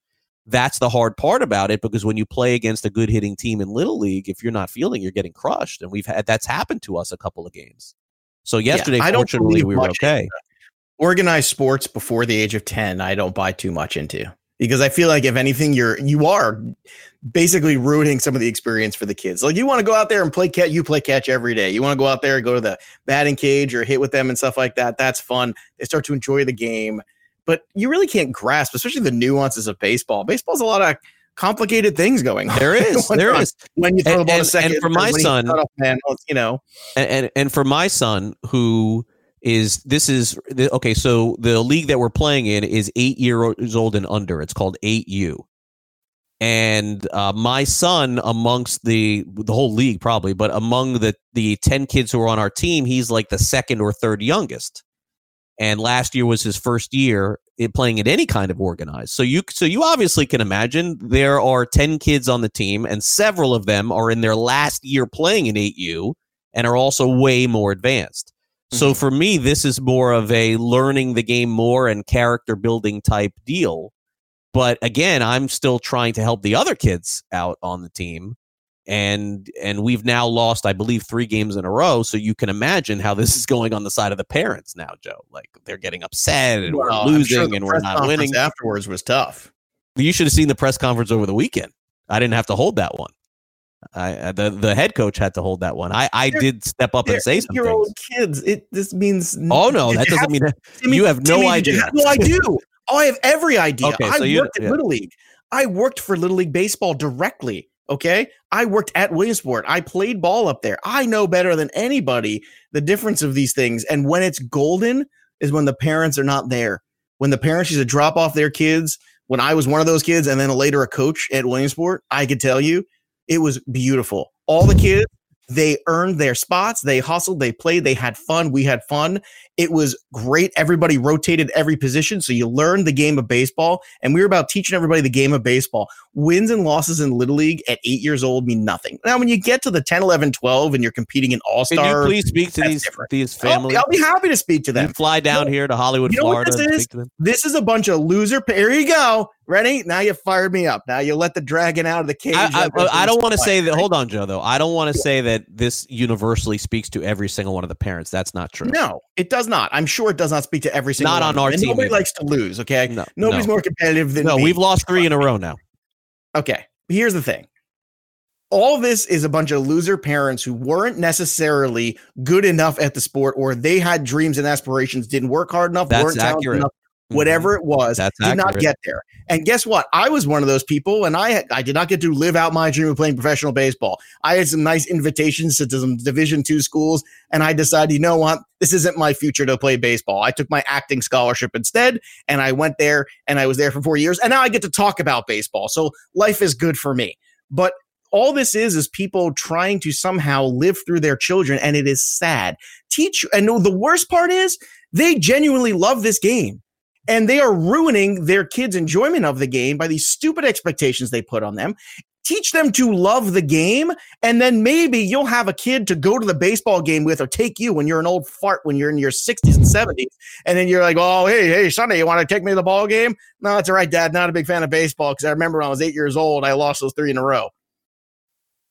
that's the hard part about it, because when you play against a good hitting team in Little League, if you're not fielding, you're getting crushed. And that's happened to us a couple of games. So yesterday, fortunately, we were okay. Organized sports before the age of 10, I don't buy too much into. Because I feel like if anything, you are basically ruining some of the experience for the kids. Like you want to go out there and play catch every day. You want to go out there and go to the batting cage or hit with them and stuff like that. That's fun. They start to enjoy the game, but you really can't grasp, especially the nuances of baseball. Baseball's a lot of complicated things going on. There is. When you throw the ball a second, and for my son, and for my son who. So the league that we're playing in is 8 years old and under. It's called 8U. And my son, amongst the whole league probably, but among the 10 kids who are on our team, he's like the second or third youngest. And last year was his first year playing in any kind of organized. So you obviously can imagine there are 10 kids on the team, and several of them are in their last year playing in 8U and are also way more advanced. So for me, this is more of a learning the game more and character building type deal. But again, I'm still trying to help the other kids out on the team. And we've now lost, I believe, 3 games in a row. So you can imagine how this is going on the side of the parents now, Joe. Like they're getting upset and we're losing and we're not winning. Afterwards was tough. You should have seen the press conference over the weekend. I didn't have to hold that one. The head coach had to hold that one. I did step up and say something. Your old kids. This means. Oh no, that doesn't mean that. You have no idea. Well, I do. Oh, I have every idea. Okay, so I worked at Little League. I worked for Little League baseball directly. Okay, I worked at Williamsport. I played ball up there. I know better than anybody the difference of these things. And when it's golden is when the parents are not there. When the parents used to drop off their kids. When I was one of those kids, and then later a coach at Williamsport, I could tell you. It was beautiful. All the kids, they earned their spots. They hustled. They played. They had fun. We had fun. It was great. Everybody rotated every position. So you learned the game of baseball. And we were about teaching everybody the game of baseball. Wins and losses in Little League at 8 years old mean nothing. Now, when you get to the 10, 11, 12, and you're competing in All-Star. Can you please speak to these families? I'll be happy to speak to them. You fly down here to Hollywood, Florida. This is? This is a bunch of loser. Here you go. Ready? Now you fired me up. Now you let the dragon out of the cage. I don't want to say that. Hold on, Joe, though. I don't want to say that this universally speaks to every single one of the parents. That's not true. No, it does not. I'm sure it does not speak to every single one. Not on our team. Nobody likes to lose, okay? No, nobody's more competitive than me. No, we've lost 3 in a row now. Okay, here's the thing. All this is a bunch of loser parents who weren't necessarily good enough at the sport, or they had dreams and aspirations, didn't work hard enough, weren't talented enough, whatever it was, not get there. And guess what? I was one of those people, and I did not get to live out my dream of playing professional baseball. I had some nice invitations to some Division II schools, and I decided, you know what? This isn't my future to play baseball. I took my acting scholarship instead, and I went there, and I was there for 4 years, and now I get to talk about baseball. So life is good for me. But all this is people trying to somehow live through their children, and it is sad. And the worst part is they genuinely love this game, and they are ruining their kids' enjoyment of the game by these stupid expectations they put on them. Teach them to love the game, and then maybe you'll have a kid to go to the baseball game with or take you when you're an old fart when you're in your 60s and 70s, and then you're like, oh, hey, Sonny, you want to take me to the ball game? No, it's all right, Dad. Not a big fan of baseball because I remember when I was 8 years old, I lost those 3 in a row.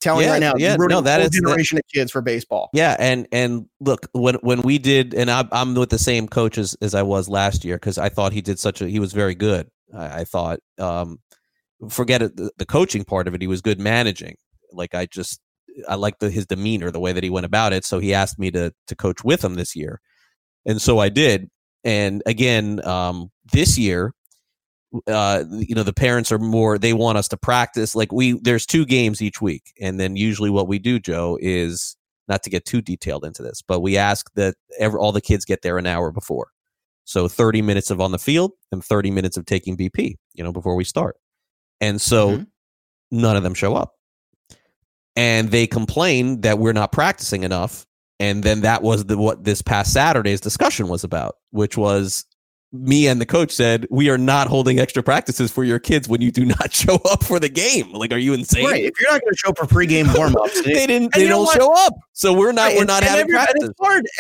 Telling you right now, that is generation of kids for baseball. Yeah, and look, when we did, and I'm with the same coach as I was last year because I thought he was very good. I thought, forget it, the coaching part of it, he was good managing. Like I liked his demeanor, the way that he went about it. So he asked me to coach with him this year, and so I did. And again, this year. The parents are more, they want us to practice. Like there's 2 games each week. And then usually what we do, Joe, is not to get too detailed into this, but we ask that all the kids get there an hour before. So 30 minutes of on the field and 30 minutes of taking BP, before we start. And so none of them show up, and they complain that we're not practicing enough. And then that was what this past Saturday's discussion was about, which was, me and the coach said, we are not holding extra practices for your kids when you do not show up for the game. Like, are you insane? Right. If you're not going to show up for pregame warm-ups, they don't show up. So we're not having practice.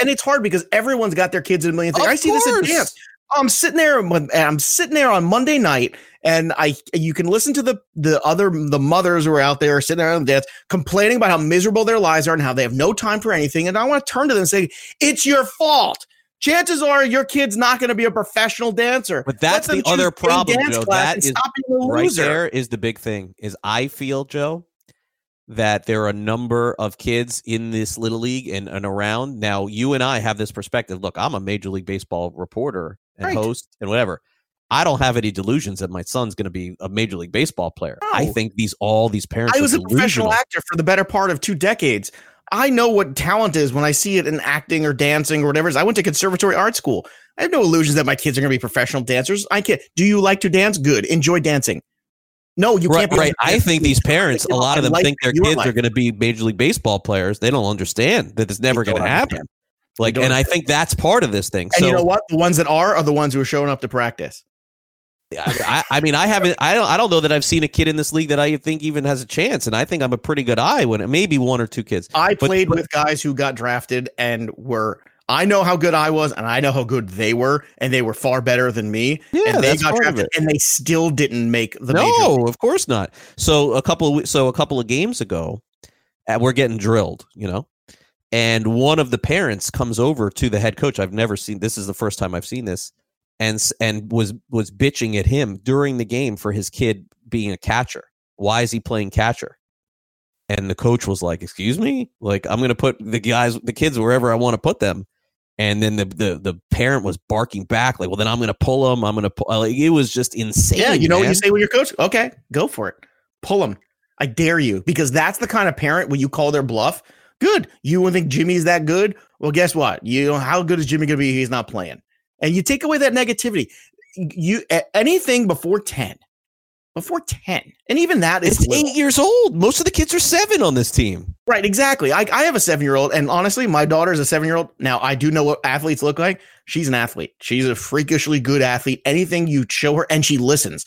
And it's hard because everyone's got their kids in a million things. I see this in dance. I'm sitting there on Monday night, and you can listen to the other mothers who are out there sitting there on the dance complaining about how miserable their lives are and how they have no time for anything. And I want to turn to them and say, it's your fault. Chances are your kid's not going to be a professional dancer. But that's the other problem, Joe. That is right there is the big thing. Is I feel, Joe, that there are a number of kids in this little league and around. Now, you and I have this perspective. Look, I'm a Major League Baseball reporter and host and whatever. I don't have any delusions that my son's going to be a Major League Baseball player. No. I think all these parents are delusional. I was a professional actor for the better part of 2 decades. I know what talent is when I see it in acting or dancing or whatever it is. I went to conservatory art school. I have no illusions that my kids are going to be professional dancers. I can't. Do you like to dance? Good. Enjoy dancing. No, you can't. Right. I think these parents, a lot of them think their kids are going to be Major League Baseball players. They don't understand that it's never going to happen. Like, and I think that's part of this thing. And you know what? The ones that are the ones who are showing up to practice. I mean, I haven't. I don't know that I've seen a kid in this league that I think even has a chance, and I think I'm a pretty good eye when it maybe 1 or 2 kids. I played with guys who got drafted and were. I know how good I was, and I know how good they were, and they were far better than me. Yeah, and they got drafted, and they still didn't make the. No, of course not. So a couple of games ago, we're getting drilled. And one of the parents comes over to the head coach. I've never seen this. Is the first time I've seen this. And was bitching at him during the game for his kid being a catcher. Why is he playing catcher? And the coach was like, "Excuse me? Like, I'm going to put the kids wherever I want to put them." And then the parent was barking back, like, "Well, then I'm going to pull them. I'm going to pull." Like, it was just insane. Yeah, you know what you say when you're coach? Okay, go for it. Pull them. I dare you, because that's the kind of parent when you call their bluff. Good. You wouldn't think Jimmy's that good? Well, guess what? How good is Jimmy going to be? He's not playing. And you take away that negativity. Anything before 10, and even that is it's 8 years old. Most of the kids are 7 on this team. Right, exactly. I have a 7-year-old, and honestly, my daughter is a 7-year-old. Now, I do know what athletes look like. She's an athlete. She's a freakishly good athlete. Anything you show her, and she listens.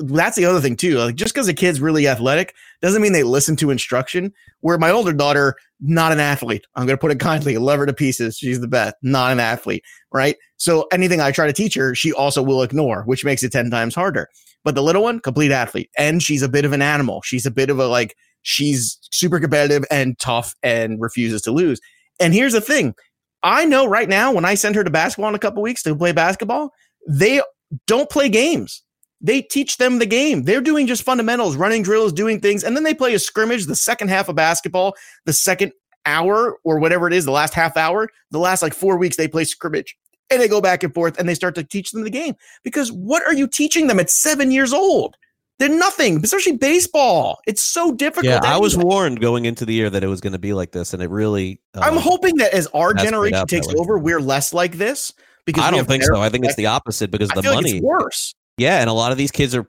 That's the other thing too. Like, just because a kid's really athletic doesn't mean they listen to instruction. Where my older daughter, not an athlete. I'm going to put it kindly. Love her to pieces. She's the best. Not an athlete, right? So anything I try to teach her, she also will ignore, which makes it 10 times harder. But the little one, complete athlete. And she's a bit of an animal. She's a bit of she's super competitive and tough and refuses to lose. And here's the thing. I know right now when I send her to basketball in a couple weeks to play basketball, they don't play games. They teach them the game. They're doing just fundamentals, running drills, doing things. And then they play a scrimmage, the second half of basketball, the second hour or whatever it is, the last half hour, the last like 4 weeks, they play scrimmage and they go back and forth and they start to teach them the game. Because what are you teaching them at 7 years old? They're nothing, especially baseball. It's so difficult. Yeah, I was warned going into the year that it was going to be like this, and it really... I'm hoping that as our generation takes over, we're less like this. Because I don't think so. I think it's the opposite because the money... It's worse. Yeah, and a lot of these kids are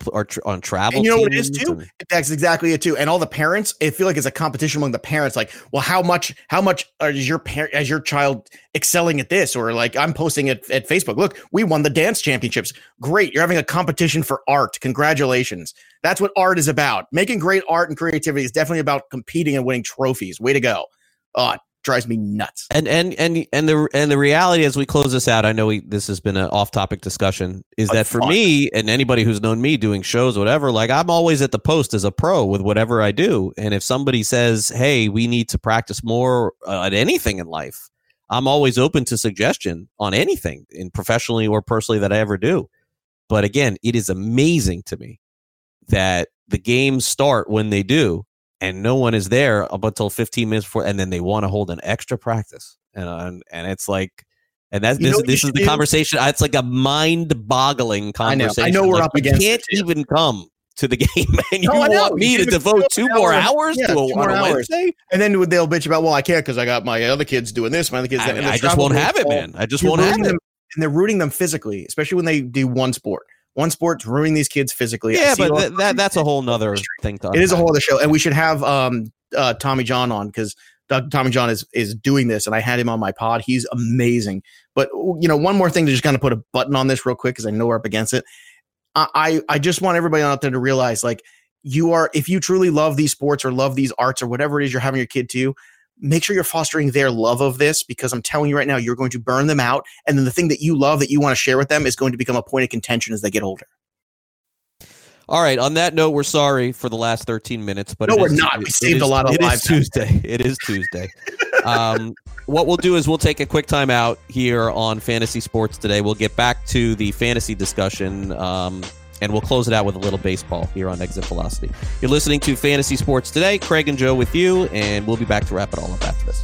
on travel. And you know what it is, too? That's exactly it, too. And all the parents, I feel like it's a competition among the parents. Like, well, how much is your parent, as your child excelling at this? Or like, I'm posting at Facebook, look, we won the dance championships. Great. You're having a competition for art. Congratulations. That's what art is about. Making great art and creativity is definitely about competing and winning trophies. Way to go. Oh, it drives me nuts. And the reality as we close this out, I know this has been an off-topic discussion, is that for me and anybody who's known me doing shows, whatever, like I'm always at the post as a pro with whatever I do. And if somebody says, hey, we need to practice more at anything in life, I'm always open to suggestion on anything in professionally or personally that I ever do. But again, it is amazing to me that the games start when they do and no one is there up until 15 minutes before. And then they want to hold an extra practice. And it's like, and that's, this is the conversation. It's like a mind boggling conversation. I know we're up against it. You can't even come to the game, and you want me to devote two more hours to a Wednesday? And then they'll bitch about, well, I can't because I got my other kids doing this, my other kids. I just won't have it, man. I just won't have it. And they're rooting them physically, especially when they do one sport. One sport's ruining these kids physically. Yeah, but that's a whole nother thing. It is a whole other show, and we should have Tommy John on because Tommy John is doing this, and I had him on my pod. He's amazing. But you know, one more thing to just kind of put a button on this real quick because I know we're up against it. I just want everybody out there to realize, like, if you truly love these sports or love these arts or whatever it is you're having your kid do, make sure you're fostering their love of this, because I'm telling you right now, you're going to burn them out. And then the thing that you love that you want to share with them is going to become a point of contention as they get older. All right. On that note, we're sorry for the last 13 minutes, but we're not. We saved a lot of lives. It is Tuesday. What we'll do is we'll take a quick time out here on Fantasy Sports Today. We'll get back to the fantasy discussion, and we'll close it out with a little baseball here on Exit Velocity. You're listening to Fantasy Sports Today. Craig and Joe with you, and we'll be back to wrap it all up after this.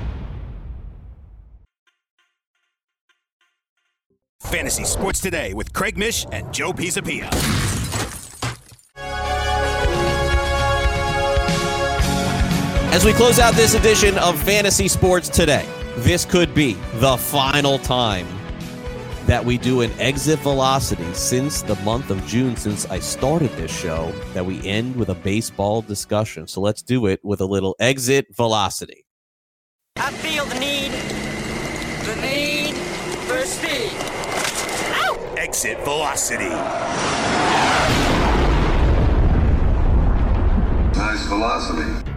Fantasy Sports Today with Craig Mish and Joe Pisapia. As we close out this edition of Fantasy Sports Today, this could be the final time that we do an Exit Velocity since the month of June, since I started this show, that we end with a baseball discussion. So let's do it with a little Exit Velocity. I feel the need for speed. Exit Velocity. Nice velocity.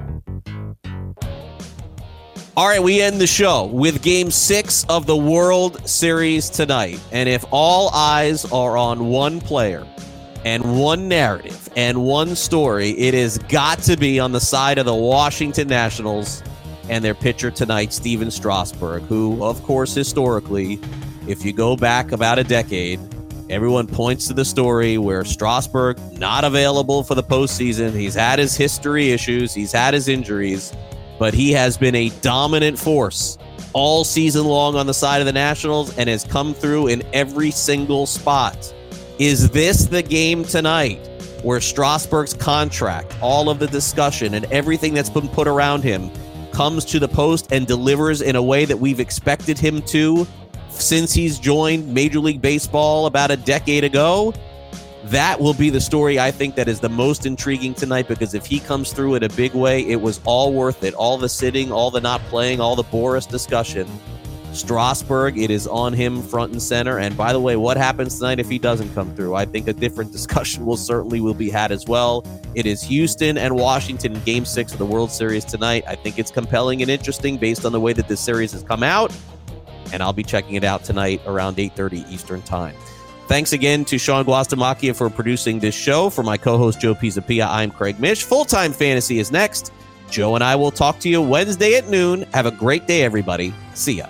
All right, we end the show with Game 6 of the World Series tonight. And if all eyes are on one player and one narrative and one story, it has got to be on the side of the Washington Nationals and their pitcher tonight, Steven Strasburg, who, of course, historically, if you go back about a decade, everyone points to the story where Strasburg not available for the postseason. He's had his history issues. He's had his injuries, but he has been a dominant force all season long on the side of the Nationals and has come through in every single spot. Is this the game tonight where Strasburg's contract, all of the discussion and everything that's been put around him comes to the post and delivers in a way that we've expected him to since he's joined Major League Baseball about a decade ago. That will be the story, I think, that is the most intriguing tonight, because if he comes through in a big way, it was all worth it. All the sitting, all the not playing, all the Boris discussion. Strasburg, it is on him front and center. And by the way, what happens tonight if he doesn't come through? I think a different discussion will certainly be had as well. It is Houston and Washington in Game 6 of the World Series tonight. I think it's compelling and interesting based on the way that this series has come out. And I'll be checking it out tonight around 8:30 Eastern Time. Thanks again to Sean Guastamacchia for producing this show. For my co-host, Joe Pisapia, I'm Craig Mish. Full-time fantasy is next. Joe and I will talk to you Wednesday at noon. Have a great day, everybody. See ya.